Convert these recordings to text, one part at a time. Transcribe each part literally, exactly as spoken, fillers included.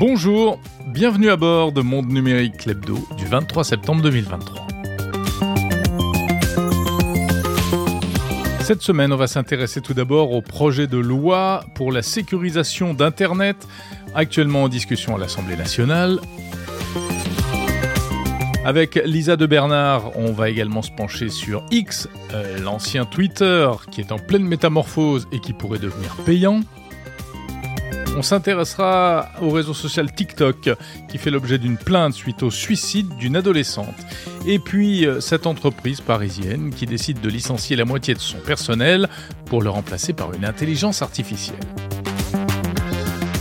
Bonjour, bienvenue à bord de Monde Numérique L'Hebdo du vingt-trois septembre deux mille vingt-trois. Cette semaine, on va s'intéresser tout d'abord au projet de loi pour la sécurisation d'Internet, actuellement en discussion à l'Assemblée nationale. Avec Lisa De Bernard, on va également se pencher sur X, euh, l'ancien Twitter, qui est en pleine métamorphose et qui pourrait devenir payant. On s'intéressera au réseau social TikTok, qui fait l'objet d'une plainte suite au suicide d'une adolescente. Et puis, cette entreprise parisienne qui décide de licencier la moitié de son personnel pour le remplacer par une intelligence artificielle.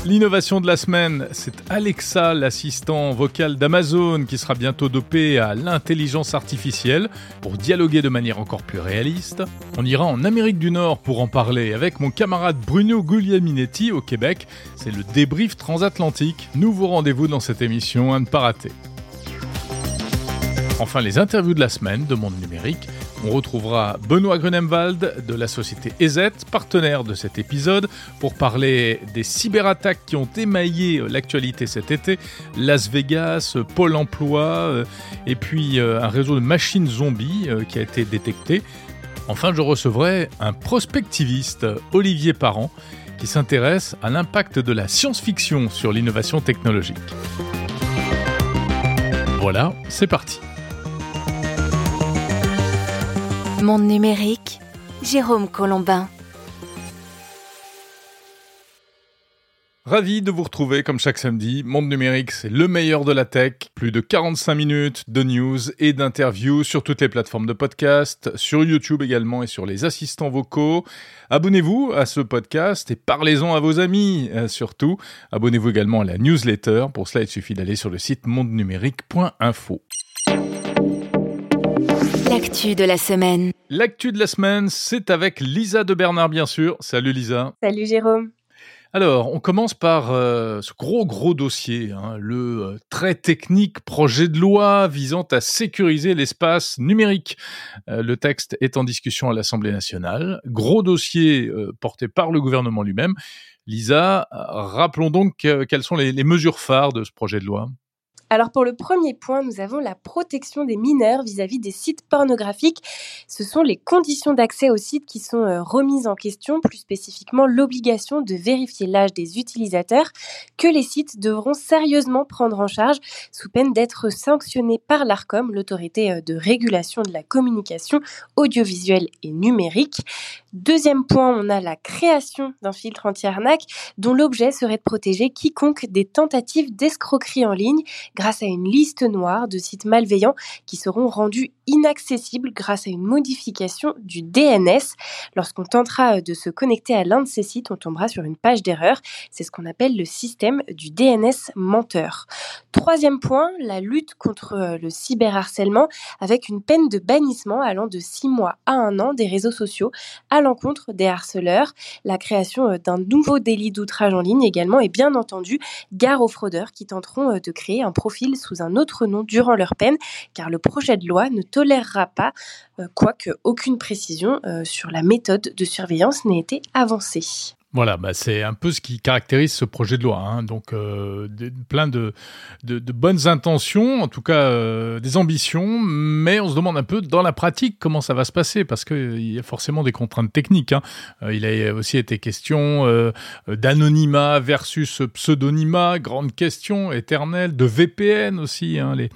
L'innovation de la semaine, c'est Alexa, l'assistant vocal d'Amazon, qui sera bientôt dopé à l'intelligence artificielle pour dialoguer de manière encore plus réaliste. On ira en Amérique du Nord pour en parler avec mon camarade Bruno Guglielminetti au Québec. C'est le débrief transatlantique. Nouveau rendez-vous dans cette émission à ne pas rater. Enfin, les interviews de la semaine de Monde Numérique. On retrouvera Benoît Grunemwald de la société E S E T, partenaire de cet épisode, pour parler des cyberattaques qui ont émaillé l'actualité cet été, Las Vegas, Pôle Emploi, et puis un réseau de machines zombies qui a été détecté. Enfin, je recevrai un prospectiviste, Olivier Parent, qui s'intéresse à l'impact de la science-fiction sur l'innovation technologique. Voilà, c'est parti. Monde numérique, Jérôme Colombain. Ravi de vous retrouver comme chaque samedi. Monde numérique, c'est le meilleur de la tech. Plus de quarante-cinq minutes de news et d'interviews sur toutes les plateformes de podcast, sur YouTube également et sur les assistants vocaux. Abonnez-vous à ce podcast et parlez-en à vos amis. Euh, surtout, abonnez-vous également à la newsletter. Pour cela, il suffit d'aller sur le site monde numérique point info. L'actu de la semaine. L'actu de la semaine, c'est avec Lisa De Bernard, bien sûr. Salut Lisa. Salut Jérôme. Alors, on commence par euh, ce gros, gros dossier, hein, le euh, très technique projet de loi visant à sécuriser l'espace numérique. Euh, le texte est en discussion à l'Assemblée nationale. Gros dossier euh, porté par le gouvernement lui-même. Lisa, rappelons donc euh, quelles sont les, les mesures phares de ce projet de loi. Alors pour le premier point, nous avons la protection des mineurs vis-à-vis des sites pornographiques. Ce sont les conditions d'accès aux sites qui sont remises en question, plus spécifiquement l'obligation de vérifier l'âge des utilisateurs que les sites devront sérieusement prendre en charge sous peine d'être sanctionnés par l'ARCOM, l'autorité de régulation de la communication audiovisuelle et numérique. Deuxième point, on a la création d'un filtre anti-arnaque dont l'objet serait de protéger quiconque des tentatives d'escroquerie en ligne grâce à une liste noire de sites malveillants qui seront rendus inaccessibles grâce à une modification du D N S. Lorsqu'on tentera de se connecter à l'un de ces sites, on tombera sur une page d'erreur. C'est ce qu'on appelle le système du D N S menteur. Troisième point, la lutte contre le cyberharcèlement avec une peine de bannissement allant de six mois à un an des réseaux sociaux à l'encontre des harceleurs. La création d'un nouveau délit d'outrage en ligne également et bien entendu, gare aux fraudeurs qui tenteront de créer un profil sous un autre nom durant leur peine car le projet de loi ne tolérera pas, euh, quoique aucune précision euh, sur la méthode de surveillance n'ait été avancée. Voilà, bah c'est un peu ce qui caractérise ce projet de loi. Hein. Donc, euh, de, plein de, de, de bonnes intentions, en tout cas euh, des ambitions, mais on se demande un peu dans la pratique comment ça va se passer, parce qu'il y a forcément des contraintes techniques. Hein. Euh, il a aussi été question euh, d'anonymat versus pseudonymat, grande question éternelle, de V P N aussi, hein, les...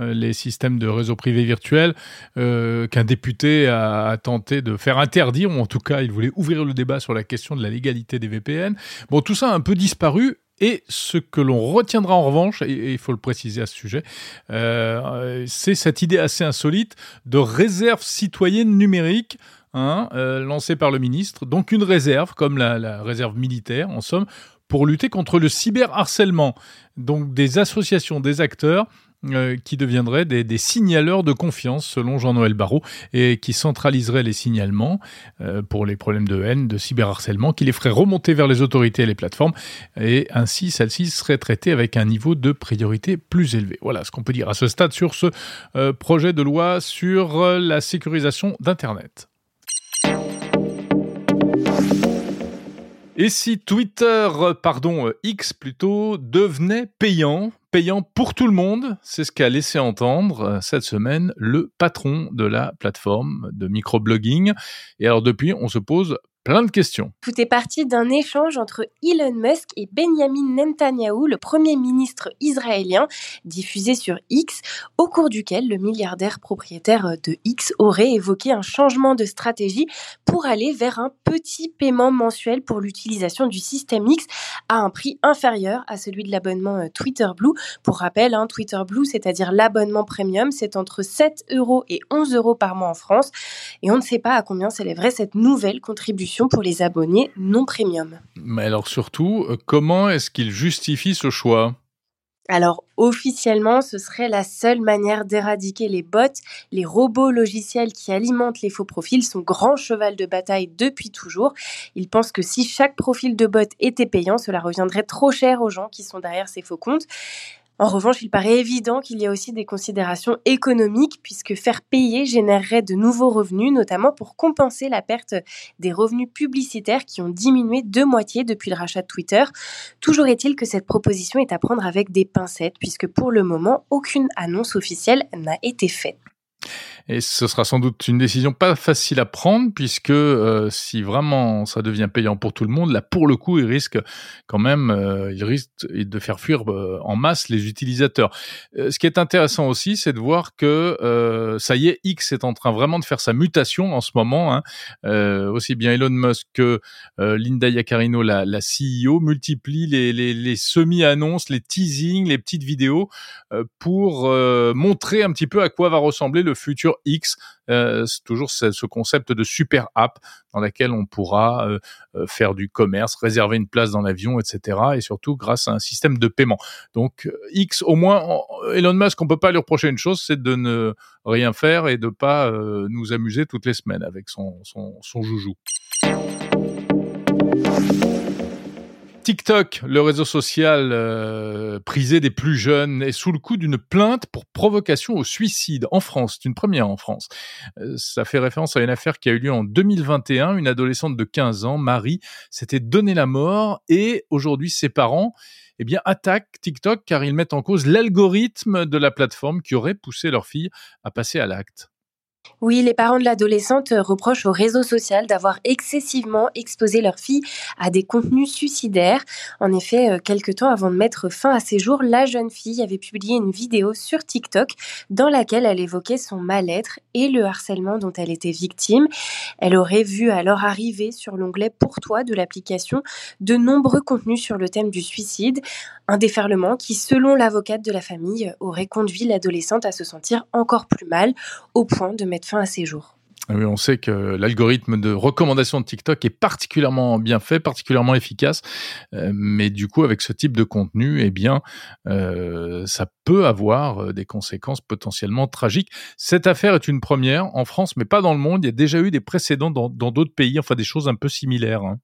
les systèmes de réseaux privés virtuels euh, qu'un député a, a tenté de faire interdire, ou en tout cas, il voulait ouvrir le débat sur la question de la légalité des V P N. Bon, tout ça a un peu disparu, et ce que l'on retiendra en revanche, et il faut le préciser à ce sujet, euh, c'est cette idée assez insolite de réserve citoyenne numérique, hein, euh, lancée par le ministre, donc une réserve, comme la, la réserve militaire, en somme, pour lutter contre le cyberharcèlement. Donc des associations, des acteurs, Euh, qui deviendraient des, des signaleurs de confiance, selon Jean-Noël Barrot, et qui centraliseraient les signalements euh, pour les problèmes de haine, de cyberharcèlement, qui les ferait remonter vers les autorités et les plateformes, et ainsi celles-ci seraient traitées avec un niveau de priorité plus élevé. Voilà ce qu'on peut dire à ce stade sur ce euh, projet de loi sur euh, la sécurisation d'Internet. Et si Twitter, pardon, X plutôt, devenait payant, payant pour tout le monde, c'est ce qu'a laissé entendre cette semaine le patron de la plateforme de microblogging. Et alors depuis, on se pose plein de questions. Tout est parti d'un échange entre Elon Musk et Benjamin Netanyahou, le premier ministre israélien, diffusé sur X, au cours duquel le milliardaire propriétaire de X aurait évoqué un changement de stratégie pour aller vers un petit paiement mensuel pour l'utilisation du système X à un prix inférieur à celui de l'abonnement Twitter Blue. Pour rappel, hein, Twitter Blue, c'est-à-dire l'abonnement premium, c'est entre sept euros et onze euros par mois en France. Et on ne sait pas à combien s'élèverait cette nouvelle contribution pour les abonnés non premium. Mais alors surtout, comment est-ce qu'ils justifient ce choix ? Alors officiellement, ce serait la seule manière d'éradiquer les bots, les robots logiciels qui alimentent les faux profils, son grand cheval de bataille depuis toujours. Ils pensent que si chaque profil de bot était payant, cela reviendrait trop cher aux gens qui sont derrière ces faux comptes. En revanche, il paraît évident qu'il y a aussi des considérations économiques puisque faire payer générerait de nouveaux revenus, notamment pour compenser la perte des revenus publicitaires qui ont diminué de moitié depuis le rachat de Twitter. Toujours est-il que cette proposition est à prendre avec des pincettes puisque pour le moment, aucune annonce officielle n'a été faite. Et ce sera sans doute une décision pas facile à prendre puisque euh, si vraiment ça devient payant pour tout le monde, là pour le coup, il risque quand même euh, il risque de faire fuir euh, en masse les utilisateurs. Euh, ce qui est intéressant aussi, c'est de voir que euh, ça y est, X est en train vraiment de faire sa mutation en ce moment. Hein. Euh, aussi bien Elon Musk que euh, Linda Iaccarino, la, la C E O, multiplient les, les, les semi-annonces, les teasings, les petites vidéos euh, pour euh, montrer un petit peu à quoi va ressembler le futur X, euh, c'est toujours ce concept de super app dans laquelle on pourra euh, faire du commerce, réserver une place dans l'avion, et cetera. Et surtout grâce à un système de paiement. Donc X, au moins, on, Elon Musk, on ne peut pas lui reprocher une chose, c'est de ne rien faire et de ne pas euh, nous amuser toutes les semaines avec son, son, son joujou. TikTok, le réseau social euh, prisé des plus jeunes, est sous le coup d'une plainte pour provocation au suicide en France. C'est une première en France. Euh, ça fait référence à une affaire qui a eu lieu en deux mille vingt et un. Une adolescente de quinze ans, Marie, s'était donné la mort et aujourd'hui, ses parents eh bien, attaquent TikTok car ils mettent en cause l'algorithme de la plateforme qui aurait poussé leur fille à passer à l'acte. Oui, les parents de l'adolescente reprochent au réseau social d'avoir excessivement exposé leur fille à des contenus suicidaires. En effet, quelques temps avant de mettre fin à ses jours, la jeune fille avait publié une vidéo sur TikTok dans laquelle elle évoquait son mal-être et le harcèlement dont elle était victime. Elle aurait vu alors arriver sur l'onglet « Pour toi » de l'application de nombreux contenus sur le thème du suicide, un déferlement qui, selon l'avocate de la famille, aurait conduit l'adolescente à se sentir encore plus mal, au point de mettre fin à ses jours. Oui, on sait que l'algorithme de recommandation de TikTok est particulièrement bien fait, particulièrement efficace, euh, mais du coup, avec ce type de contenu, eh bien, euh, ça peut avoir des conséquences potentiellement tragiques. Cette affaire est une première en France, mais pas dans le monde. Il y a déjà eu des précédents dans, dans d'autres pays, enfin des choses un peu similaires. Hein.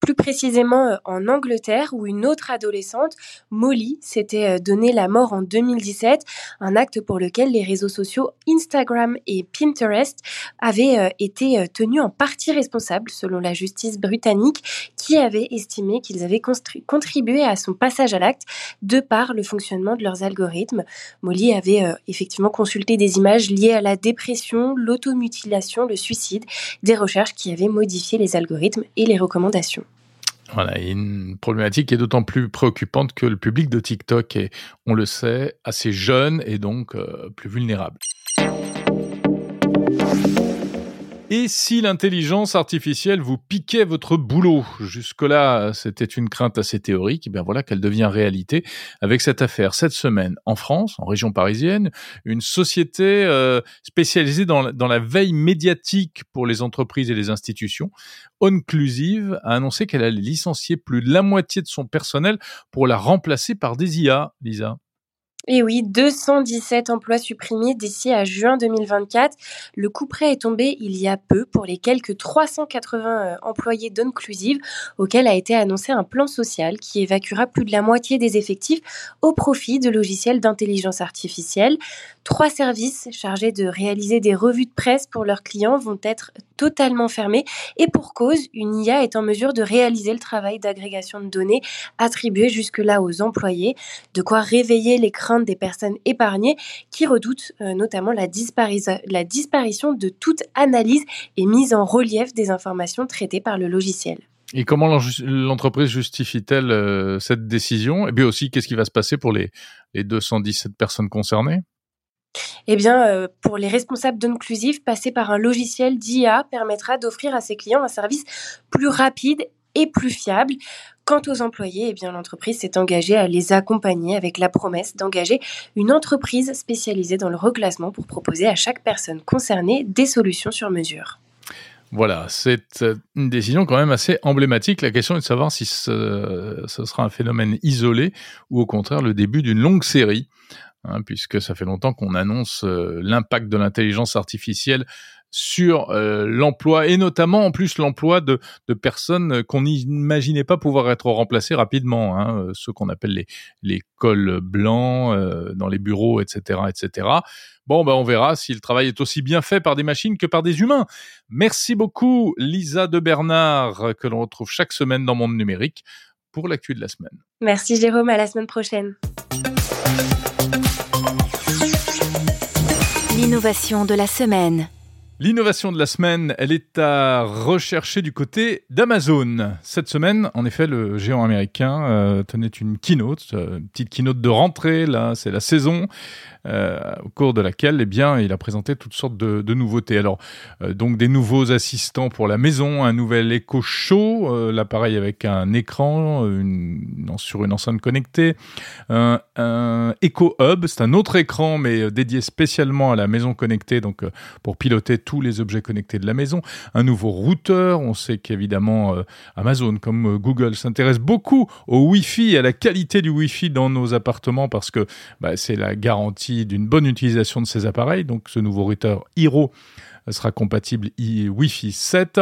Plus précisément en Angleterre, où une autre adolescente, Molly, s'était donné la mort en deux mille dix-sept, un acte pour lequel les réseaux sociaux Instagram et Pinterest avaient été tenus en partie responsables, selon la justice britannique, qui avait estimé qu'ils avaient constru- contribué à son passage à l'acte de par le fonctionnement de leurs algorithmes. Molly avait euh, effectivement consulté des images liées à la dépression, l'automutilation, le suicide, des recherches qui avaient modifié les algorithmes et les recommandations. Voilà, une problématique qui est d'autant plus préoccupante que le public de TikTok est, on le sait, assez jeune et donc euh, plus vulnérable. Et si l'intelligence artificielle vous piquait votre boulot ? Jusque-là, c'était une crainte assez théorique. Et bien voilà qu'elle devient réalité avec cette affaire. Cette semaine, en France, en région parisienne, une société euh, spécialisée dans la, dans la veille médiatique pour les entreprises et les institutions, Onclusive, a annoncé qu'elle allait licencier plus de la moitié de son personnel pour la remplacer par des I A, Lisa. Et oui, deux cent dix-sept emplois supprimés d'ici à juin deux mille vingt-quatre. Le couperet est tombé il y a peu pour les quelques trois cent quatre-vingts employés d'Onclusive, auxquels a été annoncé un plan social qui évacuera plus de la moitié des effectifs au profit de logiciels d'intelligence artificielle. Trois services chargés de réaliser des revues de presse pour leurs clients vont être totalement fermés. Et pour cause, une I A est en mesure de réaliser le travail d'agrégation de données attribuées jusque-là aux employés. De quoi réveiller les craintes des personnes épargnées qui redoutent euh, notamment la, disparisa- la disparition de toute analyse et mise en relief des informations traitées par le logiciel. Et comment l'en- l'entreprise justifie-t-elle euh, cette décision ? Et puis aussi, qu'est-ce qui va se passer pour les, les deux cent dix-sept personnes concernées ? Eh bien, euh, pour les responsables d'Onclusive, passer par un logiciel d'I A permettra d'offrir à ses clients un service plus rapide et plus fiable. Quant aux employés, eh bien, l'entreprise s'est engagée à les accompagner avec la promesse d'engager une entreprise spécialisée dans le reclassement pour proposer à chaque personne concernée des solutions sur mesure. Voilà, c'est une décision quand même assez emblématique. La question est de savoir si ce, ce sera un phénomène isolé ou au contraire le début d'une longue série, hein, puisque ça fait longtemps qu'on annonce l'impact de l'intelligence artificielle sur euh, l'emploi, et notamment en plus l'emploi de, de personnes qu'on n'imaginait pas pouvoir être remplacées rapidement, hein, ceux qu'on appelle les, les cols blancs euh, dans les bureaux, et cetera, et cetera. Bon, ben on verra si le travail est aussi bien fait par des machines que par des humains. Merci beaucoup Lisa De Bernard, que l'on retrouve chaque semaine dans Monde Numérique pour l'actu de la semaine. Merci Jérôme, à la semaine prochaine. L'innovation de la semaine. L'innovation de la semaine, elle est à rechercher du côté d'Amazon. Cette semaine, en effet, le géant américain euh, tenait une keynote, euh, une petite keynote de rentrée, là, c'est la saison, euh, au cours de laquelle, eh bien, il a présenté toutes sortes de, de nouveautés. Alors, euh, donc, des nouveaux assistants pour la maison, un nouvel Echo Show, euh, l'appareil avec un écran une, sur une enceinte connectée, un, un Echo Hub, c'est un autre écran, mais dédié spécialement à la maison connectée, donc euh, pour piloter tous les objets connectés de la maison, un nouveau routeur. On sait qu'évidemment euh, Amazon comme euh, Google s'intéresse beaucoup au Wi-Fi et à la qualité du Wi-Fi dans nos appartements parce que bah, c'est la garantie d'une bonne utilisation de ces appareils. Donc ce nouveau routeur Hero sera compatible Wi-Fi sept.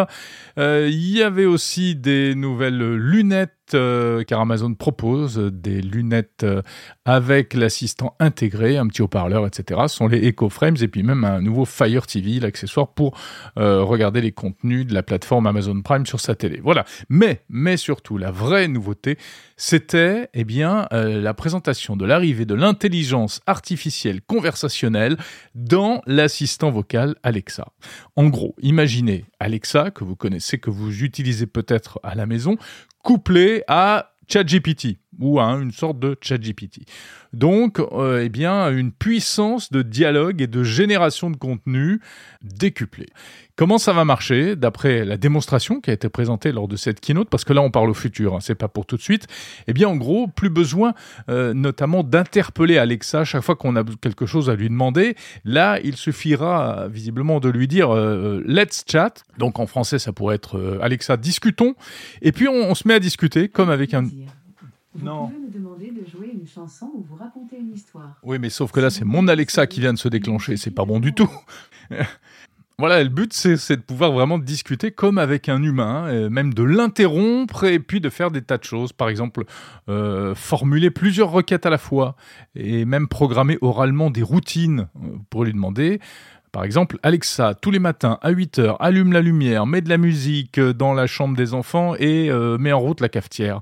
Euh, il y avait aussi des nouvelles lunettes Euh, car Amazon propose des lunettes euh, avec l'assistant intégré, un petit haut-parleur, et cetera. Ce sont les Echo Frames et puis même un nouveau Fire T V, l'accessoire pour euh, regarder les contenus de la plateforme Amazon Prime sur sa télé. Voilà. Mais, mais surtout, la vraie nouveauté, c'était eh bien, euh, la présentation de l'arrivée de l'intelligence artificielle conversationnelle dans l'assistant vocal Alexa. En gros, imaginez Alexa, que vous connaissez, que vous utilisez peut-être à la maison, couplé à ChatGPT ou à une sorte de ChatGPT. Donc, euh, eh bien, une puissance de dialogue et de génération de contenu décuplée. Comment ça va marcher d'après la démonstration qui a été présentée lors de cette keynote ? Parce que là, on parle au futur, hein, c'est pas pour tout de suite. Eh bien, en gros, plus besoin euh, notamment d'interpeller Alexa chaque fois qu'on a quelque chose à lui demander. Là, il suffira visiblement de lui dire euh, « Let's chat ». Donc, en français, ça pourrait être euh, « Alexa, discutons ». Et puis, on, on se met à discuter comme avec un... Vous non. pouvez me demander de jouer une chanson ou vous raconter une histoire. Oui, mais sauf que là, c'est mon Alexa qui vient de se déclencher. C'est pas bon du tout. Voilà, le but, c'est, c'est de pouvoir vraiment discuter comme avec un humain, même de l'interrompre et puis de faire des tas de choses. Par exemple, euh, formuler plusieurs requêtes à la fois et même programmer oralement des routines pour lui demander... Par exemple, Alexa, tous les matins à huit heures, allume la lumière, met de la musique dans la chambre des enfants et euh, met en route la cafetière.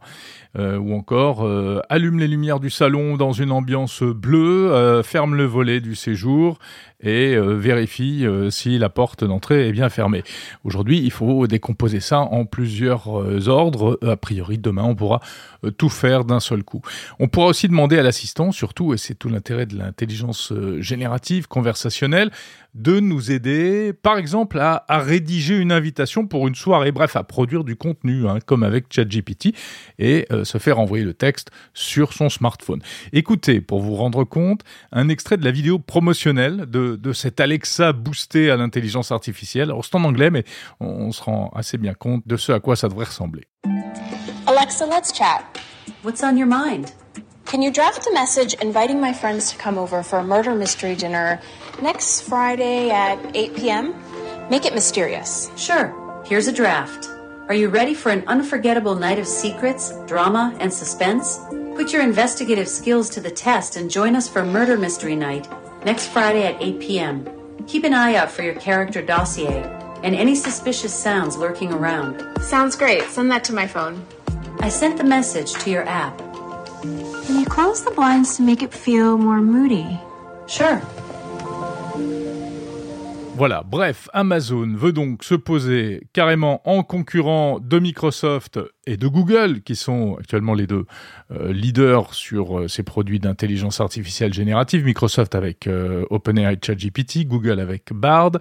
Euh, ou encore, euh, allume les lumières du salon dans une ambiance bleue, euh, ferme le volet du séjour et euh, vérifie euh, si la porte d'entrée est bien fermée. Aujourd'hui, il faut décomposer ça en plusieurs euh, ordres. A priori, demain, on pourra euh, tout faire d'un seul coup. On pourra aussi demander à l'assistant, surtout, et c'est tout l'intérêt de l'intelligence euh, générative, conversationnelle, de nous aider, par exemple, à, à rédiger une invitation pour une soirée, bref, à produire du contenu, hein, comme avec ChatGPT, et euh, se faire envoyer le texte sur son smartphone. Écoutez, pour vous rendre compte, un extrait de la vidéo promotionnelle de, de cette Alexa boostée à l'intelligence artificielle. Alors, c'est en anglais, mais on, on se rend assez bien compte de ce à quoi ça devrait ressembler. Alexa, let's chat. What's on your mind? Can you draft a message inviting my friends to come over for a murder mystery dinner next Friday at eight p m? Make it mysterious. Sure. Here's a draft. Are you ready for an unforgettable night of secrets, drama, and suspense? Put your investigative skills to the test and join us for Murder Mystery Night next Friday at eight p m Keep an eye out for your character dossier and any suspicious sounds lurking around. Sounds great. Send that to my phone. I sent the message to your app. Can you close the blinds to make it feel more moody? Sure. Voilà, bref, Amazon veut donc se poser carrément en concurrent de Microsoft et de Google, qui sont actuellement les deux euh, leaders sur euh, ces produits d'intelligence artificielle générative. Microsoft avec euh, OpenAI ChatGPT, Google avec Bard.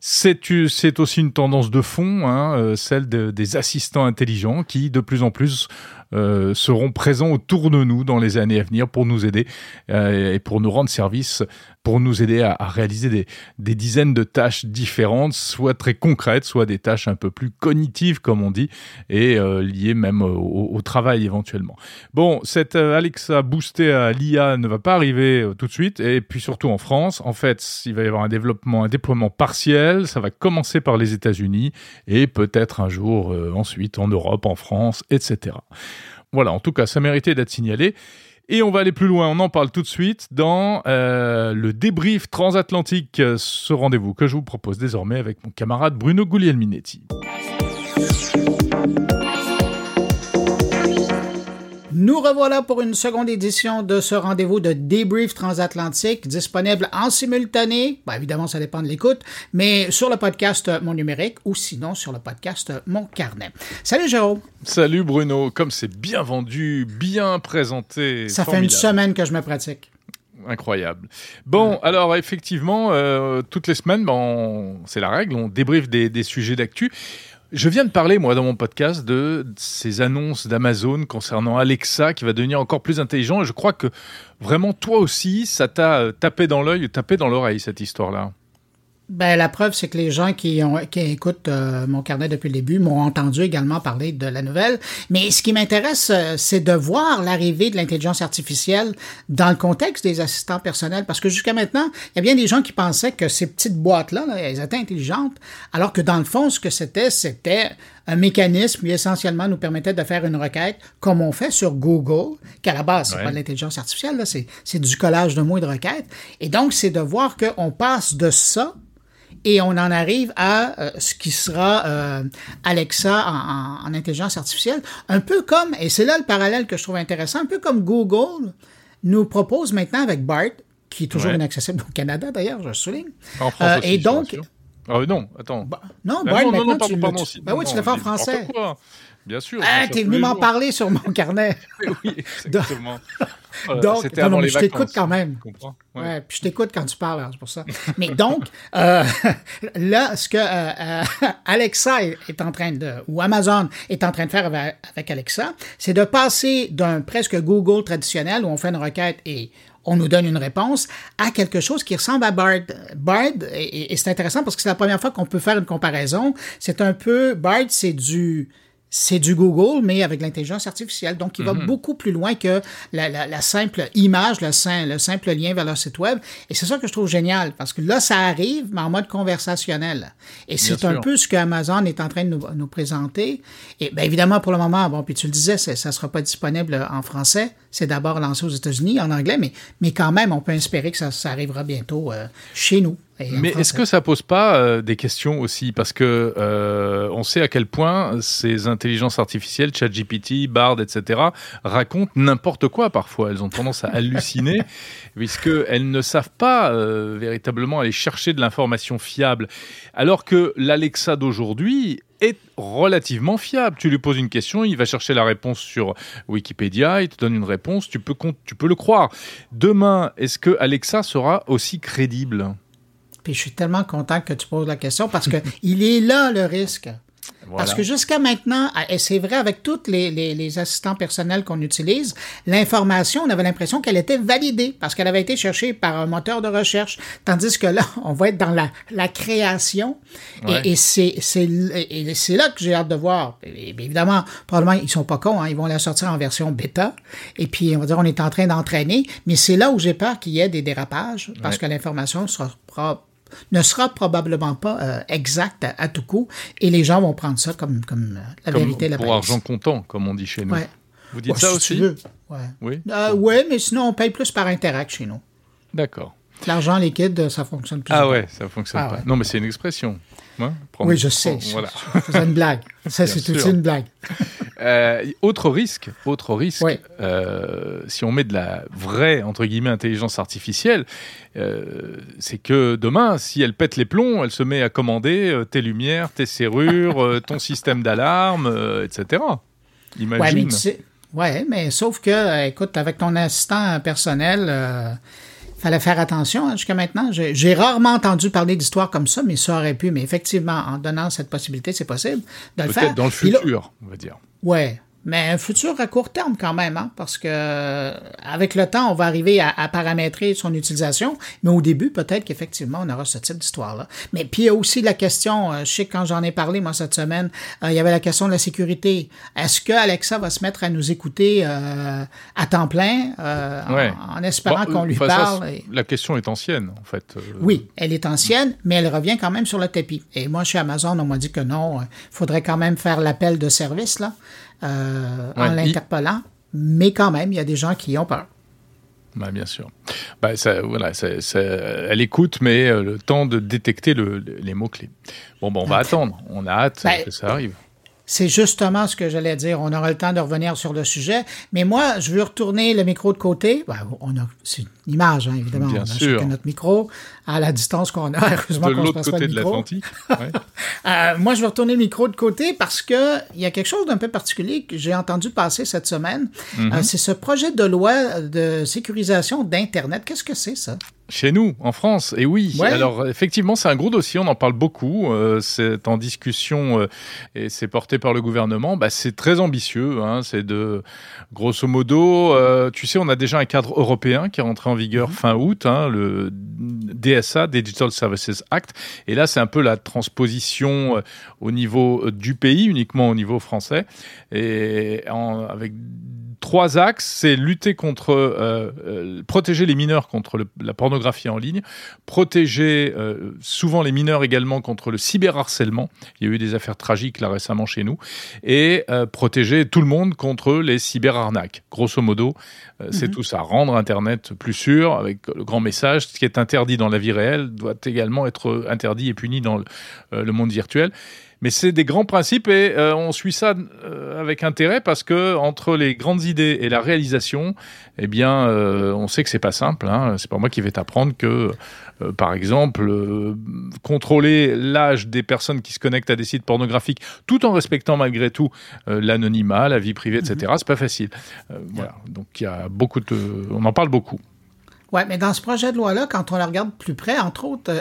C'est, c'est aussi une tendance de fond, hein, celle de, des assistants intelligents qui, de plus en plus, euh, seront présents autour de nous dans les années à venir pour nous aider euh, et pour nous rendre service, pour nous aider à, à réaliser des, des dizaines de tâches différentes, soit très concrètes, soit des tâches un peu plus cognitives, comme on dit, et euh, liées même au, au travail éventuellement. Bon, cette euh, Alexa boostée à l'I A ne va pas arriver euh, tout de suite, et puis surtout en France. En fait, il va y avoir un développement, un déploiement partiel. Ça va commencer par les États-Unis et peut-être un jour euh, ensuite en Europe, en France, et cetera. Voilà, en tout cas, ça méritait d'être signalé. Et on va aller plus loin, on en parle tout de suite dans euh, le débrief transatlantique, ce rendez-vous que je vous propose désormais avec mon camarade Bruno Guglielminetti. Nous revoilà pour une seconde édition de ce rendez-vous de débrief transatlantique disponible en simultané, ben évidemment ça dépend de l'écoute, mais sur le podcast Monde Numérique ou sinon sur le podcast Mon Carnet. Salut Jérôme. Salut Bruno, comme c'est bien vendu, bien présenté. Ça formidable. Fait une semaine que je me pratique. Incroyable. Bon, alors effectivement, euh, toutes les semaines, ben, on, c'est la règle, on débriefe des, des sujets d'actu. Je viens de parler, moi, dans mon podcast, de ces annonces d'Amazon concernant Alexa qui va devenir encore plus intelligent. Et je crois que vraiment, toi aussi, ça t'a tapé dans l'œil, tapé dans l'oreille, cette histoire-là. Ben, la preuve, c'est que les gens qui, ont, qui écoutent euh, Mon Carnet depuis le début m'ont entendu également parler de la nouvelle. Mais ce qui m'intéresse, euh, c'est de voir l'arrivée de l'intelligence artificielle dans le contexte des assistants personnels. Parce que jusqu'à maintenant, il y a bien des gens qui pensaient que ces petites boîtes-là, là, elles étaient intelligentes, alors que dans le fond, ce que c'était, c'était un mécanisme qui essentiellement nous permettait de faire une requête, comme on fait sur Google, qui à la base, c'est ouais. pas de l'intelligence artificielle, là, c'est, c'est du collage de mots et de requêtes. Et donc, c'est de voir qu'on passe de ça et on en arrive à euh, ce qui sera euh, Alexa en, en, en intelligence artificielle, un peu comme, et c'est là le parallèle que je trouve intéressant, un peu comme Google nous propose maintenant avec Bard, qui est toujours ouais. inaccessible au Canada d'ailleurs, je souligne. En France euh, aussi, et donc, ah non, attends. Bah, non, Bard, ah, non, maintenant, non, non, tu, pardon, tu, bah, non, oui, tu l'as fait en français. Bien sûr. Ah, t'es venu m'en parler sur Mon Carnet. Oui, exactement. Donc, euh, non, mais je t'écoute quand même. Ouais. Ouais, puis je t'écoute quand tu parles, c'est pour ça. Mais donc, euh, là, ce que euh, euh, Alexa est en train de, ou Amazon est en train de faire avec, avec Alexa, c'est de passer d'un presque Google traditionnel où on fait une requête et on nous donne une réponse à quelque chose qui ressemble à Bard. Bard, et, et c'est intéressant parce que c'est la première fois qu'on peut faire une comparaison. C'est un peu, Bard, c'est du... C'est du Google, mais avec l'intelligence artificielle. Donc, il va mm-hmm. beaucoup plus loin que la, la, la simple image, le, sim, le simple lien vers leur site web. Et c'est ça que je trouve génial, parce que là, ça arrive, mais en mode conversationnel. Et c'est Bien un sûr. peu ce qu'Amazon est en train de nous, nous présenter. Et bien, évidemment, pour le moment, bon, puis tu le disais, ça ne sera pas disponible en français. C'est d'abord lancé aux États-Unis, en anglais, mais, mais quand même, on peut espérer que ça, ça arrivera bientôt euh, chez nous. Mais est-ce que ça pose pas euh, des questions aussi? Parce que euh, on sait à quel point ces intelligences artificielles, ChatGPT, Bard, et cetera, racontent n'importe quoi parfois. Elles ont tendance à halluciner, puisqu'elles ne savent pas euh, véritablement aller chercher de l'information fiable. Alors que l'Alexa d'aujourd'hui est relativement fiable. Tu lui poses une question, il va chercher la réponse sur Wikipédia, il te donne une réponse, tu peux, tu peux le croire. Demain, est-ce que Alexa sera aussi crédible? Puis je suis tellement content que tu poses la question parce que il est là le risque. Voilà. Parce que jusqu'à maintenant, et c'est vrai avec tous les, les, les assistants personnels qu'on utilise, l'information, on avait l'impression qu'elle était validée parce qu'elle avait été cherchée par un moteur de recherche. Tandis que là, on va être dans la, la création. Ouais. Et, et, c'est, c'est, et c'est là que j'ai hâte de voir. Et évidemment, probablement, ils sont pas cons. Hein, ils vont la sortir en version bêta. Et puis, on va dire, on est en train d'entraîner. Mais c'est là où j'ai peur qu'il y ait des dérapages parce ouais. que l'information sera propre. ne sera probablement pas euh, exact à, à tout coup, et les gens vont prendre ça comme, comme la comme vérité. Pour la argent comptant, comme on dit chez nous. Ouais. Vous dites ouais, ça si aussi tu veux. Ouais. Oui, euh, ouais, mais sinon, on paye plus par Interact chez nous. D'accord. L'argent liquide, ça fonctionne plus. Ah ouais, ça fonctionne ah pas. Ouais. Non, mais c'est une expression. Hein, oui, je sais. Oh, voilà. Je faisais une blague. Ça, c'est tout de suite une blague. Euh, autre risque, autre risque oui. euh, si on met de la vraie, entre guillemets, intelligence artificielle, euh, c'est que demain, si elle pète les plombs, elle se met à commander euh, tes lumières, tes serrures, euh, ton système d'alarme, euh, et cetera. Imagine. Ouais mais, tu sais, ouais, mais sauf que, écoute, avec ton assistant personnel... Euh, fallait faire attention hein, jusqu'à maintenant. J'ai, j'ai rarement entendu parler d'histoires comme ça, mais ça aurait pu. Mais effectivement, en donnant cette possibilité, c'est possible de Peut-être le faire. Peut-être dans le futur, on va dire. Oui, mais un futur à court terme quand même, hein, parce que avec le temps, on va arriver à, à paramétrer son utilisation. Mais au début, peut-être qu'effectivement, on aura ce type d'histoire-là. Mais puis, il y a aussi la question, je sais que quand j'en ai parlé, moi, cette semaine, euh, il y avait la question de la sécurité. Est-ce que Alexa va se mettre à nous écouter euh, à temps plein, euh, ouais. en, en espérant bon, qu'on lui parle? Ça, et... La question est ancienne, en fait. Euh... Oui, elle est ancienne, mais elle revient quand même sur le tapis. Et moi, chez Amazon, on m'a dit que non, il faudrait quand même faire l'appel de service, là. Euh, ouais, en l'interpellant, il... mais quand même, il y a des gens qui ont peur. Bah, bien sûr. Bah, ça, voilà, ça, ça, elle écoute, mais euh, le temps de détecter le, les mots-clés. Bon, bon, on va attendre. On a hâte ben, que ça arrive. C'est justement ce que j'allais dire. On aura le temps de revenir sur le sujet. Mais moi, je veux retourner le micro de côté. Ben, on a, c'est une image, hein, évidemment. Bien on a sûr. Notre micro, à la distance qu'on a, heureusement de qu'on ne se passe pas le micro. De l'autre côté de l'Atlantique. Ouais. euh, moi, je vais retourner le micro de côté parce qu'il y a quelque chose d'un peu particulier que j'ai entendu passer cette semaine. Mm-hmm. Euh, c'est ce projet de loi de sécurisation d'Internet. Qu'est-ce que c'est, ça? Chez nous, en France, et oui. Ouais. Alors, effectivement, c'est un gros dossier, on en parle beaucoup. Euh, c'est en discussion euh, et c'est porté par le gouvernement. Bah, c'est très ambitieux. Hein. C'est de, grosso modo, euh, tu sais, on a déjà un cadre européen qui est rentré en vigueur mmh. fin août, hein, le D S A, Digital Services Act. Et là, c'est un peu la transposition euh, au niveau du pays, uniquement au niveau français. Et en, avec... Trois axes, c'est lutter contre, euh, euh, protéger les mineurs contre le, la pornographie en ligne, protéger euh, souvent les mineurs également contre le cyberharcèlement. Il y a eu des affaires tragiques là récemment chez nous. Et euh, protéger tout le monde contre les cyberarnaques. Grosso modo, euh, c'est mm-hmm. tout ça. Rendre Internet plus sûr avec le grand message. Ce qui est interdit dans la vie réelle doit également être interdit et puni dans le, euh, le monde virtuel. Mais c'est des grands principes et euh, on suit ça euh, avec intérêt parce que entre les grandes idées et la réalisation, eh bien, euh, on sait que c'est pas simple. Hein. C'est pas moi qui vais t'apprendre que, euh, par exemple, euh, contrôler l'âge des personnes qui se connectent à des sites pornographiques, tout en respectant malgré tout euh, l'anonymat, la vie privée, et cetera. Mm-hmm. C'est pas facile. Euh, voilà. Donc il y a beaucoup de, on en parle beaucoup. Oui, mais dans ce projet de loi-là, quand on le regarde plus près, entre autres, euh,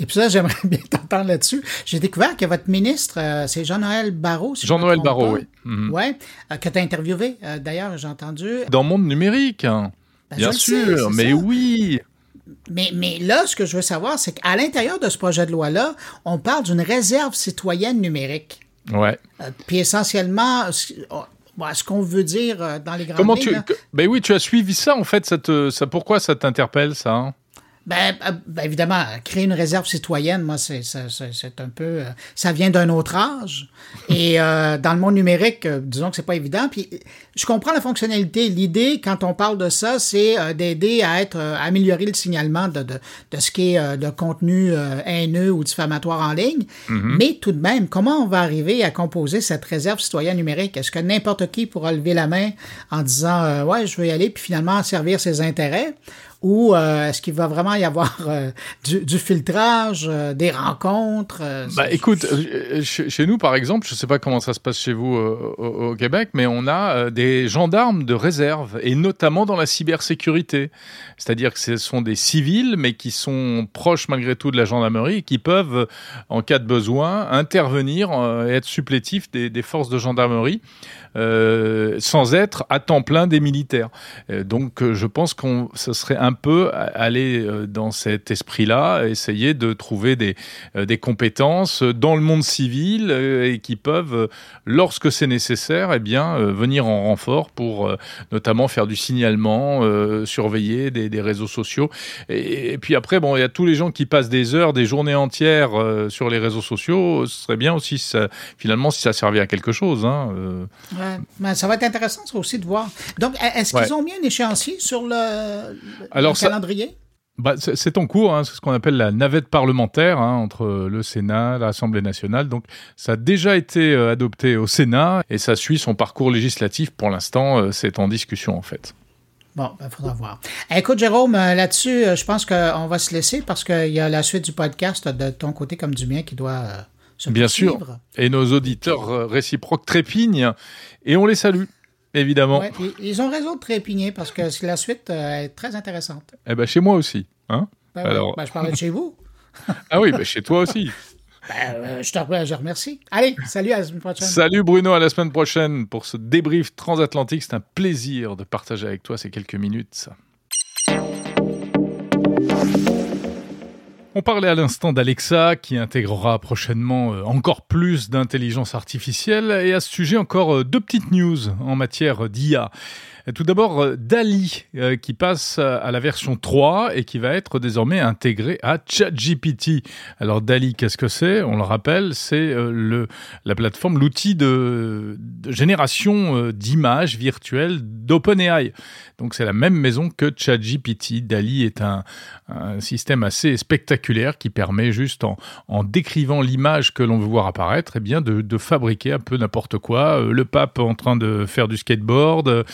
et puis ça, j'aimerais bien t'entendre là-dessus, j'ai découvert que votre ministre, euh, c'est Jean-Noël Barrot. Si Jean-Noël Barrot, oui. Mm-hmm. Oui, euh, que tu as interviewé, euh, d'ailleurs, j'ai entendu. Dans Monde Numérique, hein. ben, bien sûr, sais, mais ça. oui. Mais, mais là, ce que je veux savoir, c'est qu'à l'intérieur de ce projet de loi-là, on parle d'une réserve citoyenne numérique. Oui. Euh, puis essentiellement... Oh, Bon, ce qu'on veut dire dans les grandes Comment lignes... Tu, ben oui, tu as suivi ça, en fait. Ça te, ça, pourquoi ça t'interpelle, ça hein? ben, ben, évidemment, créer une réserve citoyenne, moi, c'est, c'est, c'est un peu... Ça vient d'un autre âge. Et euh, dans le monde numérique, disons que c'est pas évident. Puis, je comprends la fonctionnalité. L'idée, quand on parle de ça, c'est euh, d'aider à, être, à améliorer le signalement de, de, de ce qui est euh, de contenu euh, haineux ou diffamatoire en ligne. Mm-hmm. Mais tout de même, comment on va arriver à composer cette réserve citoyenne numérique? Est-ce que n'importe qui pourra lever la main en disant euh, « Ouais, je veux y aller », puis finalement servir ses intérêts? ou euh, est-ce qu'il va vraiment y avoir euh, du, du filtrage, euh, des rencontres? Euh, bah, écoute, chez, chez nous, par exemple, je ne sais pas comment ça se passe chez vous euh, au, au Québec, mais on a euh, des gendarmes de réserve, et notamment dans la cybersécurité. C'est-à-dire que ce sont des civils, mais qui sont proches malgré tout de la gendarmerie, et qui peuvent, en cas de besoin, intervenir euh, et être supplétifs des, des forces de gendarmerie, euh, sans être à temps plein des militaires. Euh, donc, euh, je pense que ce serait un peu aller dans cet esprit-là, essayer de trouver des, des compétences dans le monde civil et qui peuvent, lorsque c'est nécessaire, eh bien, venir en renfort pour notamment faire du signalement, euh, surveiller des, des réseaux sociaux. Et, et puis après, bon, il y a tous les gens qui passent des heures, des journées entières euh, sur les réseaux sociaux. Ce serait bien aussi, ça, finalement, si ça servait à quelque chose. Hein, euh... ouais, mais ça va être intéressant ça aussi de voir. Donc, est-ce qu'ils ouais. ont mis un échéancier sur le... Alors, le calendrier? Ça, bah, c'est, c'est en cours, hein, c'est ce qu'on appelle la navette parlementaire hein, entre le Sénat, l'Assemblée nationale. Donc, ça a déjà été euh, adopté au Sénat et ça suit son parcours législatif. Pour l'instant, euh, c'est en discussion en fait. Bon, il ben, faudra voir. Écoute, Jérôme, là-dessus, je pense qu'on va se laisser parce qu'il y a la suite du podcast de ton côté comme du mien qui doit... Euh, se Bien sûr, suivre. Et nos auditeurs euh, réciproques trépignent et on les salue. Évidemment. Ouais, ils ont raison de trépigner parce que la suite euh, est très intéressante. Eh ben chez moi aussi, hein. Ben Alors... oui, ben je parlais de chez vous. Ah oui, ben chez toi aussi. Ben, euh, je te je remercie. Allez, salut à la semaine prochaine. Salut Bruno, à la semaine prochaine pour ce débrief transatlantique. C'est un plaisir de partager avec toi ces quelques minutes. On parlait à l'instant d'Alexa qui intégrera prochainement encore plus d'intelligence artificielle et à ce sujet encore deux petites news en matière d'I A. Tout d'abord, DALI qui passe à la version trois et qui va être désormais intégrée à ChatGPT. Alors DALI, qu'est-ce que c'est? On le rappelle, c'est le, la plateforme, l'outil de, de génération d'images virtuelles d'OpenAI. Donc c'est la même maison que ChatGPT. DALI est un, un système assez spectaculaire qui permet juste en, en décrivant l'image que l'on veut voir apparaître, eh bien de, de fabriquer un peu n'importe quoi. Le pape en train de faire du skateboard...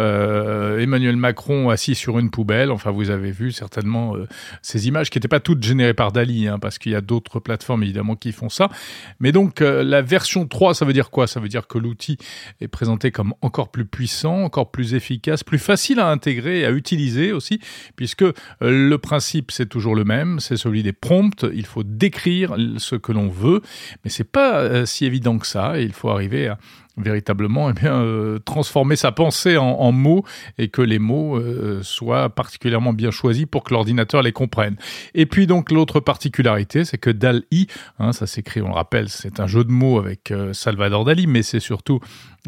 Euh, Emmanuel Macron assis sur une poubelle. Enfin, vous avez vu certainement euh, ces images qui n'étaient pas toutes générées par DALI, hein, parce qu'il y a d'autres plateformes évidemment qui font ça. Mais donc, euh, la version trois, ça veut dire quoi? Ça veut dire que l'outil est présenté comme encore plus puissant, encore plus efficace, plus facile à intégrer et à utiliser aussi, puisque euh, le principe, c'est toujours le même, c'est celui des prompts. Il faut décrire ce que l'on veut, mais c'est pas euh, si évident que ça. Il faut arriver à véritablement eh bien, euh, transformer sa pensée en, en mots et que les mots euh, soient particulièrement bien choisis pour que l'ordinateur les comprenne. Et puis donc l'autre particularité, c'est que DALI, hein, ça s'écrit, on le rappelle, c'est un jeu de mots avec euh, Salvador Dali, mais c'est surtout,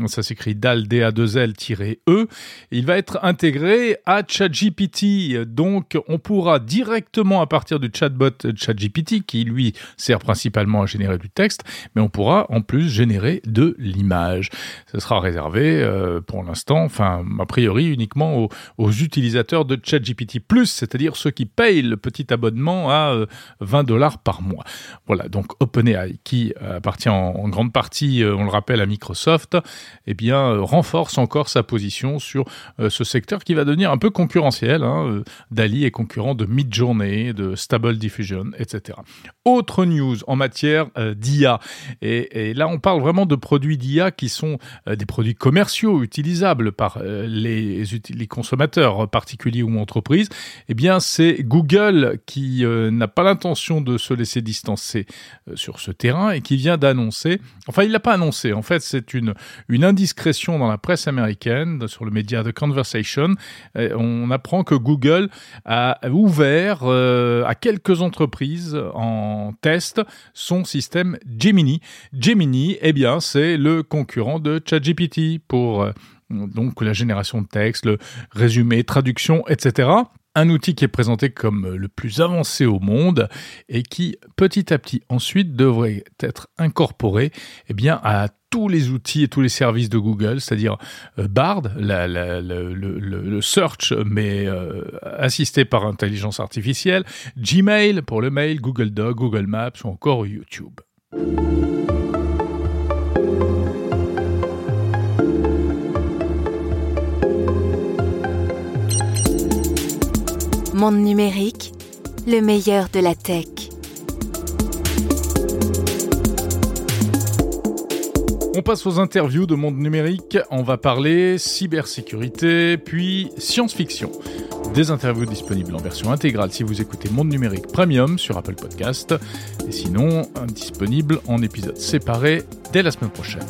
ça s'écrit DAL, D A deux L E, il va être intégré à ChatGPT. Donc on pourra directement à partir du chatbot ChatGPT, qui lui sert principalement à générer du texte, mais on pourra en plus générer de l'image. Ce sera réservé euh, pour l'instant, enfin a priori uniquement aux, aux utilisateurs de ChatGPT+, c'est-à-dire ceux qui payent le petit abonnement à euh, vingt dollars par mois. Voilà, donc OpenAI qui appartient en, en grande partie, euh, on le rappelle, à Microsoft, eh bien euh, renforce encore sa position sur euh, ce secteur qui va devenir un peu concurrentiel. Hein, euh, DALI est concurrent de Midjourney, de Stable Diffusion, et cetera. Autre news en matière euh, d'I A, et, et là on parle vraiment de produits d'I A qui qui sont des produits commerciaux utilisables par les, les consommateurs particuliers ou entreprises, eh bien c'est Google qui euh, n'a pas l'intention de se laisser distancer euh, sur ce terrain et qui vient d'annoncer, enfin il ne l'a pas annoncé, en fait c'est une, une indiscrétion dans la presse américaine, sur le média The Conversation, et on apprend que Google a ouvert euh, à quelques entreprises en test son système Gemini. Gemini, eh bien c'est le concurrent de ChatGPT pour euh, donc la génération de texte, le résumé, traduction, et cetera. Un outil qui est présenté comme le plus avancé au monde et qui, petit à petit, ensuite, devrait être incorporé eh bien, à tous les outils et tous les services de Google, c'est-à-dire euh, Bard, la, la, la, le, le, le search, mais euh, assisté par intelligence artificielle, Gmail pour le mail, Google Docs, Google Maps ou encore YouTube. Monde Numérique, le meilleur de la tech. On passe aux interviews de Monde Numérique. On va parler cybersécurité, puis science-fiction. Des interviews disponibles en version intégrale si vous écoutez Monde Numérique Premium sur Apple Podcast. Et sinon, disponible en épisodes séparés dès la semaine prochaine.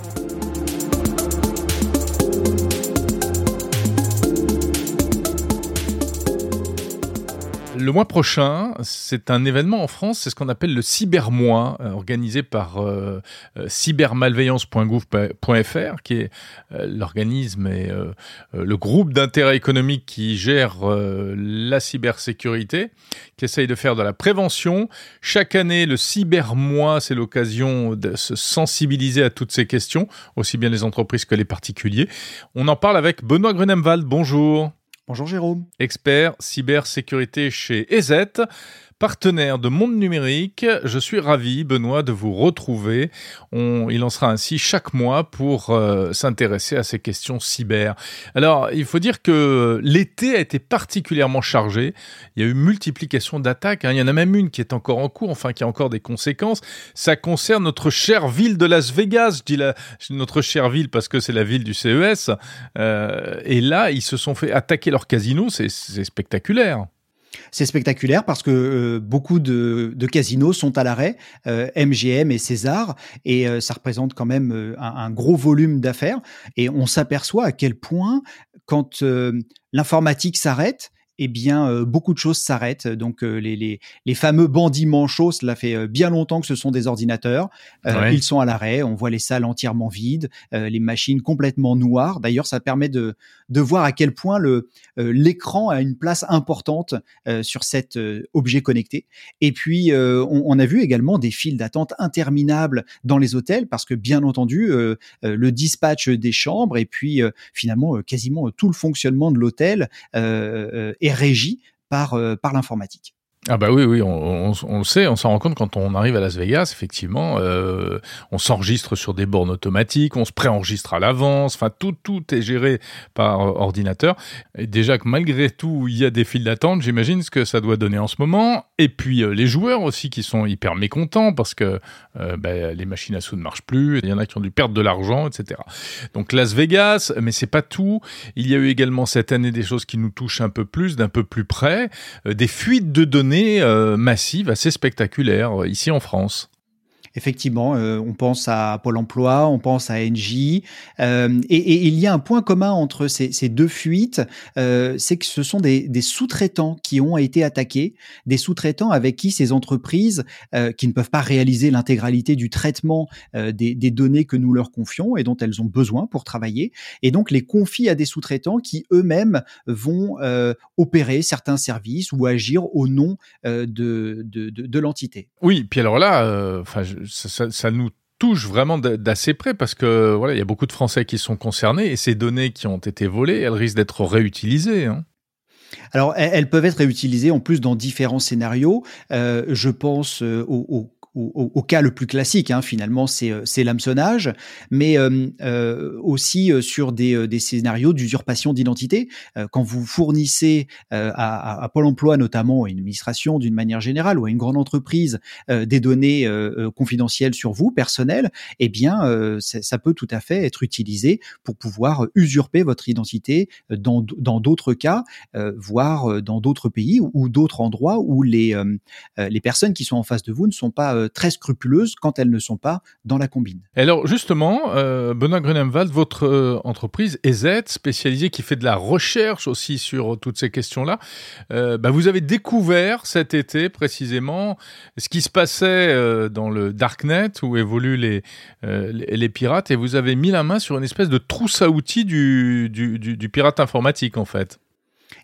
Le mois prochain, c'est un événement en France, c'est ce qu'on appelle le Cybermois, organisé par euh, cybermalveillance point gouv point fr, qui est euh, l'organisme et euh, le groupe d'intérêt économique qui gère euh, la cybersécurité, qui essaye de faire de la prévention. Chaque année, le Cybermois, c'est l'occasion de se sensibiliser à toutes ces questions, aussi bien les entreprises que les particuliers. On en parle avec Benoît Grunemwald, bonjour. Bonjour Jérôme. Expert cybersécurité chez E S E T, partenaire de Monde Numérique. Je suis ravi, Benoît, de vous retrouver. On, il en sera ainsi chaque mois pour euh, s'intéresser à ces questions cyber. Alors, il faut dire que l'été a été particulièrement chargé. Il y a eu multiplication d'attaques. Hein. Il y en a même une qui est encore en cours, enfin qui a encore des conséquences. Ça concerne notre chère ville de Las Vegas. Je dis la, notre chère ville parce que c'est la ville du C E S. Euh, et là, ils se sont fait attaquer leur casino. C'est, c'est spectaculaire. C'est spectaculaire parce que euh, beaucoup de, de casinos sont à l'arrêt, euh, M G M et César, et euh, ça représente quand même euh, un, un gros volume d'affaires. Et on s'aperçoit à quel point, quand euh, l'informatique s'arrête, eh bien, euh, beaucoup de choses s'arrêtent. Donc, euh, les, les, les fameux bandits manchots, cela fait euh, bien longtemps que ce sont des ordinateurs. Euh, ouais. Ils sont à l'arrêt. On voit les salles entièrement vides, euh, les machines complètement noires. D'ailleurs, ça permet de, de voir à quel point le, euh, l'écran a une place importante euh, sur cet euh, objet connecté. Et puis, euh, on, on a vu également des files d'attente interminables dans les hôtels parce que, bien entendu, euh, euh, le dispatch des chambres et puis, euh, finalement, euh, quasiment euh, tout le fonctionnement de l'hôtel euh, euh, est régie par, euh, par l'informatique. Ah bah oui, oui, on, on, on le sait, on s'en rend compte quand on arrive à Las Vegas, effectivement, euh, on s'enregistre sur des bornes automatiques, on se préenregistre à l'avance, enfin tout, tout est géré par ordinateur. Et déjà que malgré tout, il y a des files d'attente, j'imagine ce que ça doit donner en ce moment. Et puis euh, les joueurs aussi qui sont hyper mécontents parce que euh, bah, les machines à sous ne marchent plus, il y en a qui ont dû perdre de l'argent, et cetera. Donc Las Vegas, mais c'est pas tout. Il y a eu également cette année des choses qui nous touchent un peu plus, d'un peu plus près, euh, des fuites de données massive, assez spectaculaire ici en France. Effectivement, euh, on pense à Pôle Emploi, on pense à Engie, euh, et, et il y a un point commun entre ces, ces deux fuites, euh, c'est que ce sont des, des sous-traitants qui ont été attaqués, des sous-traitants avec qui ces entreprises euh, qui ne peuvent pas réaliser l'intégralité du traitement euh, des, des données que nous leur confions et dont elles ont besoin pour travailler, et donc les confient à des sous-traitants qui eux-mêmes vont euh, opérer certains services ou agir au nom euh, de, de, de, de l'entité. Oui, puis alors là, euh, je... Ça, ça, ça nous touche vraiment d'assez près parce que voilà, il y a beaucoup de Français qui sont concernés et ces données qui ont été volées, elles risquent d'être réutilisées. Hein. Alors, elles peuvent être réutilisées en plus dans différents scénarios. Euh, je pense euh, aux... aux... Au, au, au cas le plus classique, hein, finalement, c'est, c'est l'hameçonnage, mais euh, euh, aussi sur des, des scénarios d'usurpation d'identité. Euh, quand vous fournissez euh, à, à Pôle emploi, notamment, à une administration d'une manière générale ou à une grande entreprise, euh, des données euh, confidentielles sur vous, personnelles, eh bien, euh, ça peut tout à fait être utilisé pour pouvoir usurper votre identité dans, dans d'autres cas, euh, voire dans d'autres pays ou, ou d'autres endroits où les, euh, les personnes qui sont en face de vous ne sont pas très scrupuleuses quand elles ne sont pas dans la combine. Alors justement, euh, Benoît Grunemwald, votre euh, entreprise E S E T, spécialisée qui fait de la recherche aussi sur toutes ces questions-là, euh, bah vous avez découvert cet été précisément ce qui se passait euh, dans le Darknet où évoluent les, euh, les pirates et vous avez mis la main sur une espèce de trousse à outils du, du, du, du pirate informatique en fait.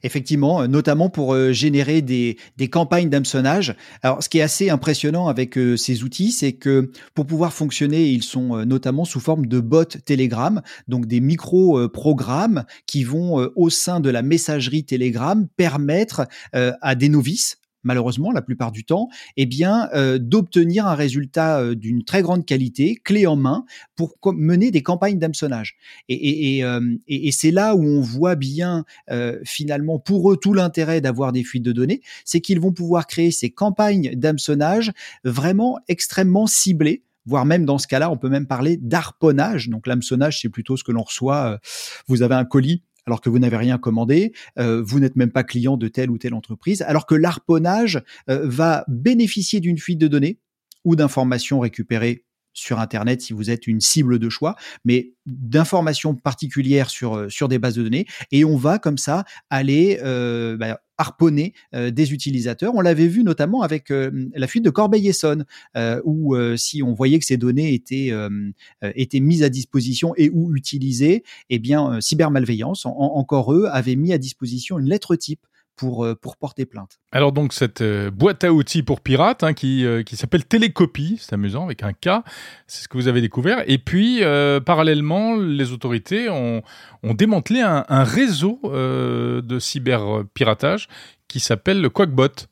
Effectivement, notamment pour euh, générer des, des campagnes d'hameçonnage. Alors, ce qui est assez impressionnant avec euh, ces outils, c'est que pour pouvoir fonctionner, ils sont euh, notamment sous forme de bots Telegram, donc des micro-programmes qui vont, euh, au sein de la messagerie Telegram, permettre euh, à des novices, malheureusement la plupart du temps, eh bien, euh, d'obtenir un résultat euh, d'une très grande qualité, clé en main, pour com- mener des campagnes d'hameçonnage. Et, et, et, euh, et, et c'est là où on voit bien euh, finalement pour eux tout l'intérêt d'avoir des fuites de données, c'est qu'ils vont pouvoir créer ces campagnes d'hameçonnage vraiment extrêmement ciblées, voire même dans ce cas-là, on peut même parler d'harponnage. Donc l'hameçonnage, c'est plutôt ce que l'on reçoit. Euh, vous avez un colis alors que vous n'avez rien commandé, euh, vous n'êtes même pas client de telle ou telle entreprise, alors que l'harponnage euh, va bénéficier d'une fuite de données ou d'informations récupérées sur Internet si vous êtes une cible de choix, mais d'informations particulières sur, sur des bases de données. Et on va comme ça aller euh, bah, harponner euh, des utilisateurs. On l'avait vu notamment avec euh, la fuite de Corbeil-Essonnes, euh, où euh, si on voyait que ces données étaient, euh, étaient mises à disposition et ou utilisées, eh bien, euh, cybermalveillance, en, encore eux, avaient mis à disposition une lettre type Pour, pour porter plainte. Alors donc cette euh, boîte à outils pour pirates hein, qui, euh, qui s'appelle Télécopie, c'est amusant avec un K, c'est ce que vous avez découvert. Et puis euh, parallèlement, les autorités ont, ont démantelé un, un réseau euh, de cyberpiratage qui s'appelle le Quackbot.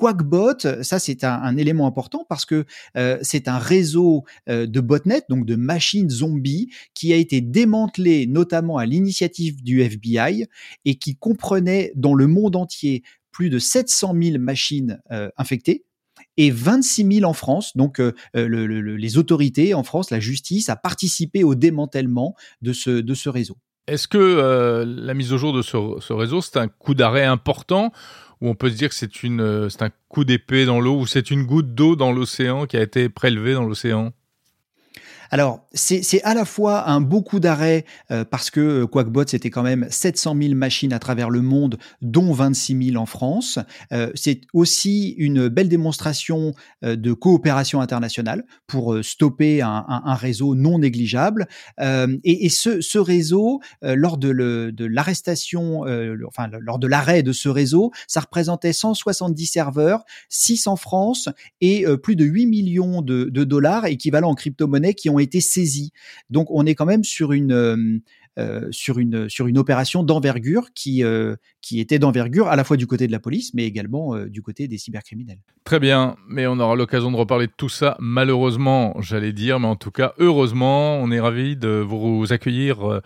Quackbot, ça c'est un, un élément important parce que euh, c'est un réseau euh, de botnets, donc de machines zombies, qui a été démantelé notamment à l'initiative du F B I et qui comprenait dans le monde entier plus de sept cent mille machines euh, infectées et vingt-six mille en France. Donc euh, le, le, les autorités en France, la justice, a participé au démantèlement de ce, de ce réseau. Est-ce que euh, la mise au jour de ce, ce réseau, c'est un coup d'arrêt important où on peut se dire que c'est, une, c'est un coup d'épée dans l'eau, ou c'est une goutte d'eau dans l'océan qui a été prélevée dans l'océan? Alors, c'est, c'est à la fois un beau coup d'arrêt euh, parce que Quackbot, c'était quand même sept cent mille machines à travers le monde, dont vingt-six mille en France. Euh, c'est aussi une belle démonstration euh, de coopération internationale pour euh, stopper un, un, un réseau non négligeable. Euh, et et ce, ce réseau, euh, lors de, le, de l'arrestation, euh, le, enfin lors de l'arrêt de ce réseau, ça représentait cent soixante-dix serveurs, six en France et euh, plus de huit millions de, de dollars équivalents en crypto-monnaie qui ont été saisis. Donc on est quand même sur une euh, sur une sur une opération d'envergure qui euh, qui était d'envergure à la fois du côté de la police mais également euh, du côté des cybercriminels. Très bien, mais on aura l'occasion de reparler de tout ça malheureusement, j'allais dire, mais en tout cas heureusement, on est ravis de vous accueillir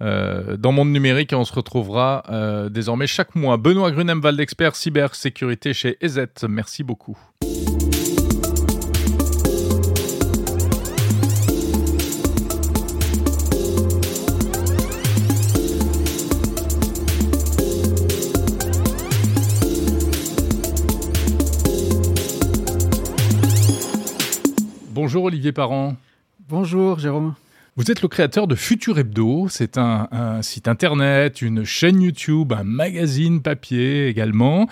euh, dans Monde Numérique et on se retrouvera euh, désormais chaque mois. Benoît Grunemwald, expert cybersécurité chez E S E T. Merci beaucoup. Bonjour Olivier Parent. Bonjour Jérôme. Vous êtes le créateur de Futur Hebdo, c'est un, un site internet, une chaîne YouTube, un magazine papier également.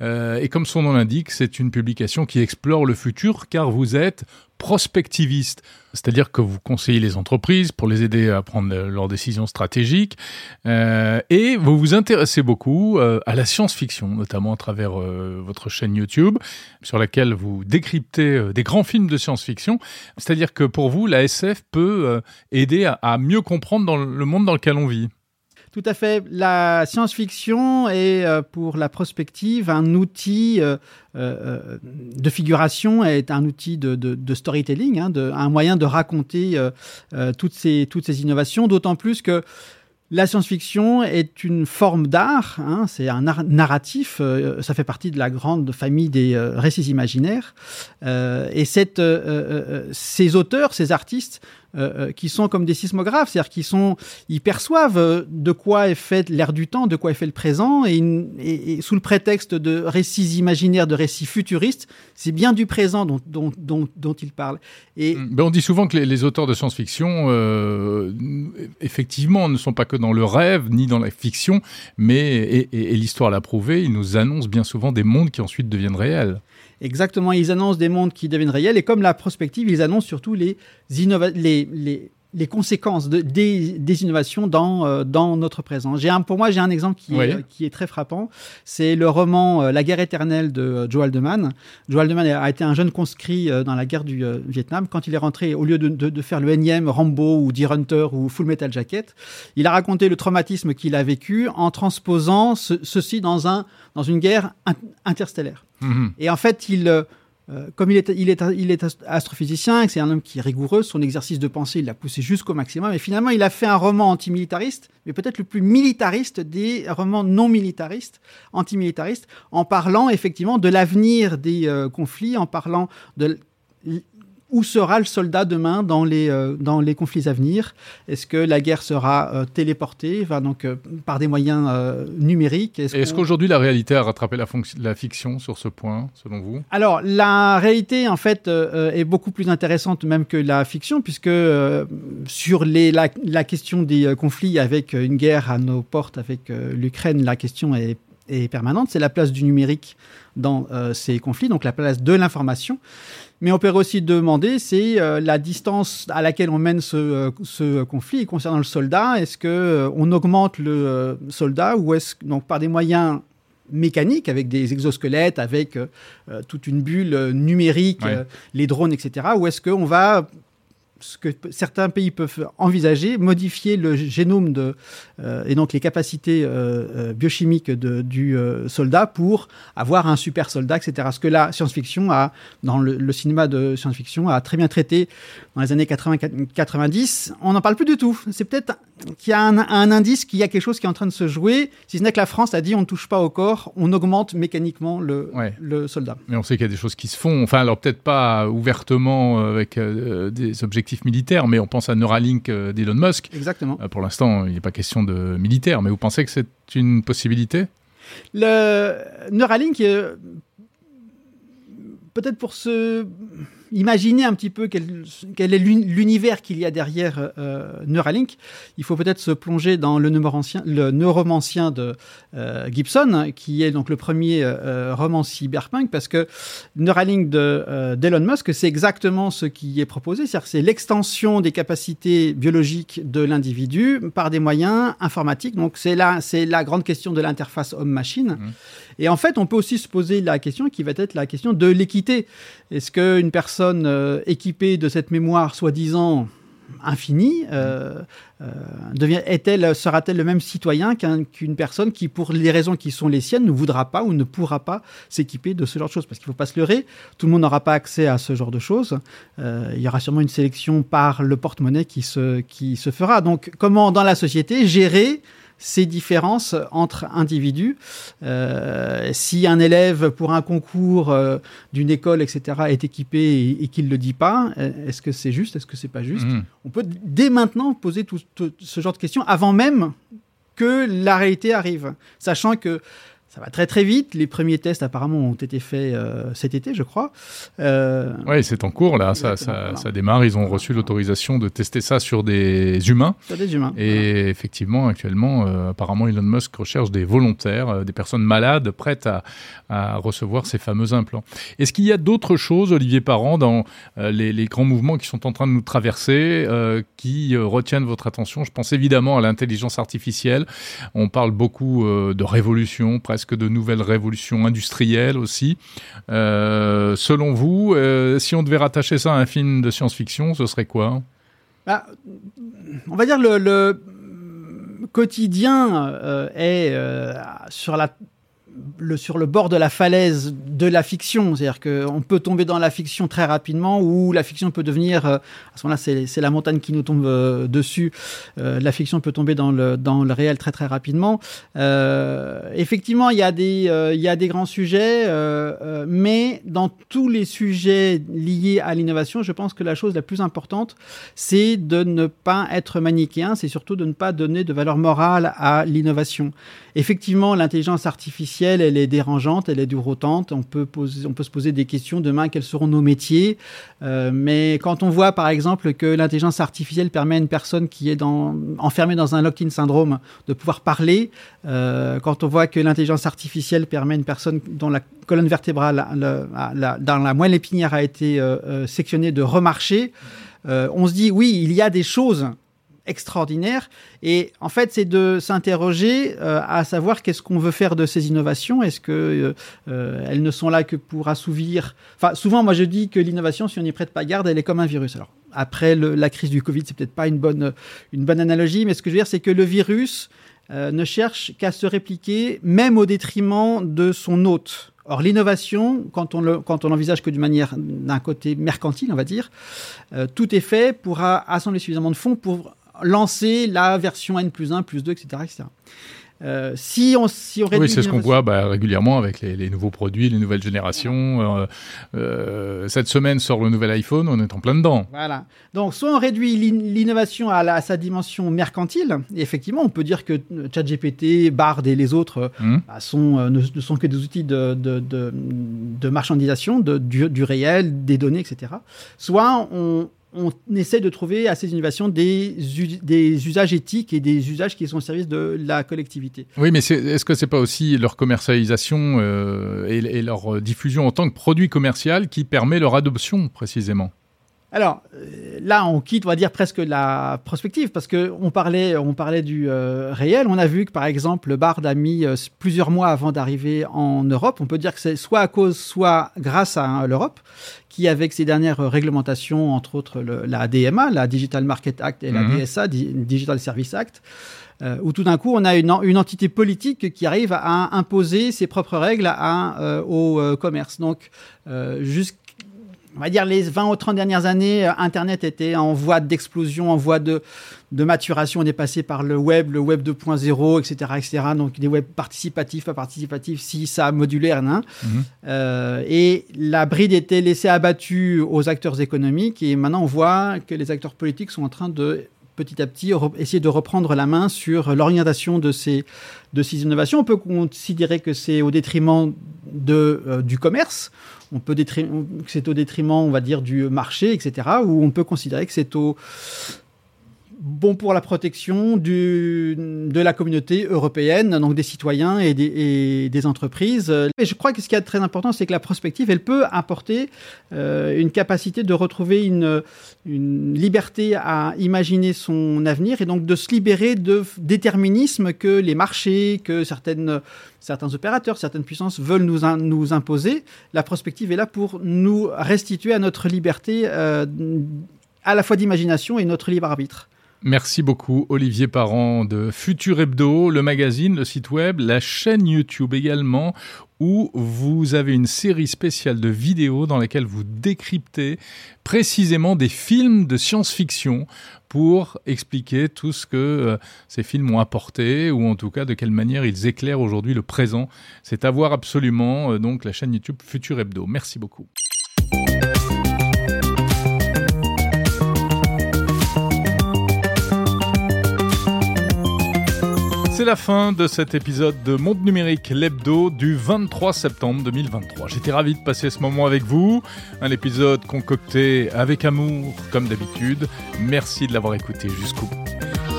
Euh, et comme son nom l'indique, c'est une publication qui explore le futur car vous êtes prospectiviste, c'est-à-dire que vous conseillez les entreprises pour les aider à prendre leurs décisions stratégiques euh, et vous vous intéressez beaucoup euh, à la science-fiction, notamment à travers euh, votre chaîne YouTube sur laquelle vous décryptez euh, des grands films de science-fiction, c'est-à-dire que pour vous, la S F peut euh, aider à, à mieux comprendre dans le monde dans lequel on vit. Tout à fait. La science-fiction est, euh, pour la prospective, un outil euh, euh, de figuration, est un outil de, de, de storytelling, hein, de, un moyen de raconter euh, euh, toutes ces, toutes ces innovations, d'autant plus que la science-fiction est une forme d'art, hein, c'est un art narratif, euh, ça fait partie de la grande famille des euh, récits imaginaires. Euh, et cette, euh, euh, ces auteurs, ces artistes, euh, qui sont comme des sismographes, c'est-à-dire qu'ils sont, ils perçoivent de quoi est fait l'air du temps, de quoi est fait le présent, et, et, et sous le prétexte de récits imaginaires, de récits futuristes, c'est bien du présent dont, dont, dont, dont ils parlent. Et... Ben, on dit souvent que les, les auteurs de science-fiction, euh, effectivement, ne sont pas que dans le rêve, ni dans la fiction, mais, et, et, et l'histoire l'a prouvé, ils nous annoncent bien souvent des mondes qui ensuite deviennent réels. Exactement, ils annoncent des mondes qui deviennent réels, et comme la prospective, ils annoncent surtout les, innova- les, les, les conséquences de, des, des innovations dans, euh, dans notre présent. J'ai un, pour moi, j'ai un exemple qui, oui. est, qui est très frappant, c'est le roman euh, « La guerre éternelle » de euh, Joe Haldeman. Joe Haldeman a été un jeune conscrit euh, dans la guerre du euh, Vietnam. Quand il est rentré, au lieu de, de, de faire le énième Rambo ou Deer Hunter ou Full Metal Jacket, il a raconté le traumatisme qu'il a vécu en transposant ce, ceci dans, un, dans une guerre in- interstellaire. Mmh. Et en fait, il, euh, comme il est, il, est, il est astrophysicien et que c'est un homme qui est rigoureux, son exercice de pensée, il l'a poussé jusqu'au maximum. Et finalement, il a fait un roman antimilitariste, mais peut-être le plus militariste des romans non militaristes, antimilitaristes, en parlant effectivement de l'avenir des euh, conflits, en parlant de... Où sera le soldat demain dans les, euh, dans les conflits à venir ? Est-ce que la guerre sera euh, téléportée enfin, donc, euh, par des moyens euh, numériques ? Est-ce, Est-ce qu'aujourd'hui, la réalité a rattrapé la, fonc- la fiction sur ce point, selon vous ? Alors, la réalité, en fait, euh, est beaucoup plus intéressante même que la fiction, puisque euh, sur les, la, la question des euh, conflits avec une guerre à nos portes avec euh, l'Ukraine, la question est et permanente, c'est la place du numérique dans euh, ces conflits, donc la place de l'information. Mais on peut aussi demander, c'est euh, la distance à laquelle on mène ce, euh, ce conflit. Et concernant le soldat, est-ce qu'on euh, augmente le euh, soldat ou est-ce donc par des moyens mécaniques, avec des exosquelettes, avec euh, toute une bulle euh, numérique, ouais. euh, les drones, et cetera, ou est-ce qu'on va... ce que certains pays peuvent envisager, modifier le génome de, euh, et donc les capacités euh, biochimiques de, du euh, soldat pour avoir un super soldat, et cetera. Ce que la science-fiction a, dans le, le cinéma de science-fiction, a très bien traité dans les années quatre-vingt quatre-vingt-dix. On n'en parle plus du tout. C'est peut-être qu'il y a un, un indice qu'il y a quelque chose qui est en train de se jouer, si ce n'est que la France a dit on ne touche pas au corps, on augmente mécaniquement le, ouais. le soldat. Mais on sait qu'il y a des choses qui se font, enfin alors peut-être pas ouvertement avec euh, des objectifs militaire, mais on pense à Neuralink euh, d'Elon Musk. Exactement. Euh, pour l'instant, il n'est pas question de militaire, mais vous pensez que c'est une possibilité ? Le Neuralink, euh, peut-être pour se imaginer un petit peu quel, quel est l'univers qu'il y a derrière euh, Neuralink, il faut peut-être se plonger dans le Neuromancien, le Neuromancien de euh, Gibson, qui est donc le premier euh, roman cyberpunk, parce que Neuralink de, euh, d'Elon Musk, c'est exactement ce qui est proposé, c'est-à-dire que c'est l'extension des capacités biologiques de l'individu par des moyens informatiques. Donc c'est la, c'est la grande question de l'interface homme-machine. Mmh. Et en fait, on peut aussi se poser la question qui va être la question de l'équité. Est-ce qu'une personne Euh, équipée de cette mémoire soi-disant infinie euh, euh, devient, est-elle, sera-t-elle le même citoyen qu'un, qu'une personne qui, pour les raisons qui sont les siennes, ne voudra pas ou ne pourra pas s'équiper de ce genre de choses ? Parce qu'il ne faut pas se leurrer, tout le monde n'aura pas accès à ce genre de choses. Euh, il y aura sûrement une sélection par le porte-monnaie qui se, qui se fera. Donc comment, dans la société, gérer ces différences entre individus. Euh, si un élève, pour un concours euh, d'une école, et cetera, est équipé et, et qu'il ne le dit pas, est-ce que c'est juste ? Est-ce que ce n'est pas juste ? Mmh. On peut dès maintenant poser tout, tout ce genre de questions avant même que la réalité arrive, sachant que ça va très très vite. Les premiers tests apparemment ont été faits euh, cet été, je crois. Euh... Oui, c'est en cours là. Ça, ça, voilà. ça démarre. Ils ont reçu l'autorisation de tester ça sur des humains. Sur des humains. Et voilà. Effectivement, actuellement, euh, apparemment, Elon Musk recherche des volontaires, euh, des personnes malades prêtes à, à recevoir ces fameux implants. Est-ce qu'il y a d'autres choses, Olivier Parent, dans euh, les, les grands mouvements qui sont en train de nous traverser, euh, qui euh, retiennent votre attention ? Je pense évidemment à l'intelligence artificielle. On parle beaucoup euh, de révolution, presque. Que de nouvelles révolutions industrielles aussi. Euh, selon vous, euh, si on devait rattacher ça à un film de science-fiction, ce serait quoi ? Bah, on va dire le, le quotidien euh, est euh, sur la... Le, sur le bord de la falaise de la fiction, c'est-à-dire qu'on peut tomber dans la fiction très rapidement ou la fiction peut devenir, euh, à ce moment-là c'est, c'est la montagne qui nous tombe euh, dessus, euh, la fiction peut tomber dans le, dans le réel très très rapidement. Euh, effectivement il y a des, euh, il y a des grands sujets, euh, euh, mais dans tous les sujets liés à l'innovation, je pense que la chose la plus importante c'est de ne pas être manichéen, c'est surtout de ne pas donner de valeur morale à l'innovation. Effectivement l'intelligence artificielle elle est dérangeante, elle est déroutante. On peut, poser, on peut se poser des questions demain, quels seront nos métiers. Euh, mais quand on voit, par exemple, que l'intelligence artificielle permet à une personne qui est dans, enfermée dans un lock-in syndrome de pouvoir parler, euh, quand on voit que l'intelligence artificielle permet à une personne dont la colonne vertébrale, le, la, dans la moelle épinière a été euh, sectionnée, de remarcher, euh, on se dit, oui, il y a des choses extraordinaire. Et en fait, c'est de s'interroger euh, à savoir qu'est-ce qu'on veut faire de ces innovations. Est-ce qu'elles euh, ne sont là que pour assouvir... Enfin, souvent, moi, je dis que l'innovation, si on n'y prête pas garde, elle est comme un virus. Alors, après le, la crise du Covid, c'est peut-être pas une bonne, une bonne analogie, mais ce que je veux dire, c'est que le virus euh, ne cherche qu'à se répliquer, même au détriment de son hôte. Or, l'innovation, quand on, le, quand on l'envisage que d'une manière, d'un côté mercantile, on va dire, euh, tout est fait pour assembler suffisamment de fonds pour lancer la version N plus un, plus deux, et cetera et cetera. Euh, si on, si on réduit oui, c'est ce qu'on voit bah, régulièrement avec les, les nouveaux produits, les nouvelles générations. Euh, euh, cette semaine sort le nouvel iPhone, on est en plein dedans. Voilà. Donc, soit on réduit l'innovation à, la, à sa dimension mercantile. Et effectivement, on peut dire que ChatGPT, Bard et les autres mmh. bah, sont, euh, ne, ne sont que des outils de, de, de, de marchandisation de, du, du réel, des données, et cetera. Soit on... on essaie de trouver à ces innovations des, des usages éthiques et des usages qui sont au service de la collectivité. Oui, mais c'est, est-ce que ce n'est pas aussi leur commercialisation euh, et, et leur diffusion en tant que produit commercial qui permet leur adoption, précisément ? Alors, là, on quitte, on va dire, presque la prospective, parce qu'on parlait, on parlait du euh, réel. On a vu que, par exemple, le Bard a mis euh, plusieurs mois avant d'arriver en Europe. On peut dire que c'est soit à cause, soit grâce à hein, l'Europe, qui, avec ses dernières réglementations, entre autres le, la D M A, la Digital Market Act, et mmh. la D S A, Di- Digital Service Act, euh, où tout d'un coup, on a une, une entité politique qui arrive à imposer ses propres règles à, euh, au euh, commerce. Donc, euh, jusqu'à... On va dire les vingt ou trente dernières années, Internet était en voie d'explosion, en voie de, de maturation. On est passé par le web, le web deux point zéro, et cetera, et cetera. Donc, des webs participatifs, pas participatifs, si ça modulaire, hein. Mmh. Euh, et la bride était laissée abattue aux acteurs économiques. Et maintenant, on voit que les acteurs politiques sont en train de, petit à petit, re- essayer de reprendre la main sur l'orientation de ces, de ces innovations. On peut considérer que c'est au détriment de, euh, du commerce. On peut détri- que c'est au détriment, on va dire, du marché, et cetera, ou on peut considérer que c'est au... bon pour la protection du, de la communauté européenne, donc des citoyens et des, et des entreprises. Et je crois que ce qui est très important, c'est que la prospective, elle peut apporter euh, une capacité de retrouver une, une liberté à imaginer son avenir et donc de se libérer de déterminisme que les marchés, que certaines, certains opérateurs, certaines puissances veulent nous, in, nous imposer. La prospective est là pour nous restituer à notre liberté euh, à la fois d'imagination et notre libre arbitre. Merci beaucoup Olivier Parent de Futur Hebdo, le magazine, le site web, la chaîne YouTube également, où vous avez une série spéciale de vidéos dans laquelle vous décryptez précisément des films de science-fiction pour expliquer tout ce que euh, ces films ont apporté, ou en tout cas de quelle manière ils éclairent aujourd'hui le présent. C'est à voir absolument, euh, donc la chaîne YouTube Futur Hebdo. Merci beaucoup. C'est la fin de cet épisode de Monde Numérique L'Hebdo du vingt-trois septembre deux mille vingt-trois. J'étais ravi de passer ce moment avec vous. Un épisode concocté avec amour, comme d'habitude. Merci de l'avoir écouté jusqu'au bout.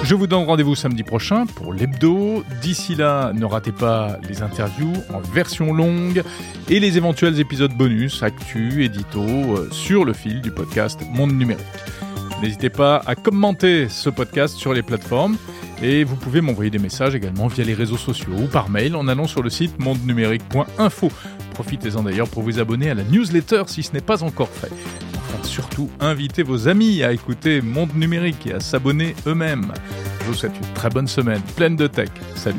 Je vous donne rendez-vous samedi prochain pour l'Hebdo. D'ici là, ne ratez pas les interviews en version longue et les éventuels épisodes bonus, actu, édito, sur le fil du podcast Monde Numérique. N'hésitez pas à commenter ce podcast sur les plateformes. Et vous pouvez m'envoyer des messages également via les réseaux sociaux ou par mail en allant sur le site monde numérique point info. Profitez-en d'ailleurs pour vous abonner à la newsletter si ce n'est pas encore fait. Enfin, surtout, invitez vos amis à écouter Monde Numérique et à s'abonner eux-mêmes. Je vous souhaite une très bonne semaine, pleine de tech. Salut.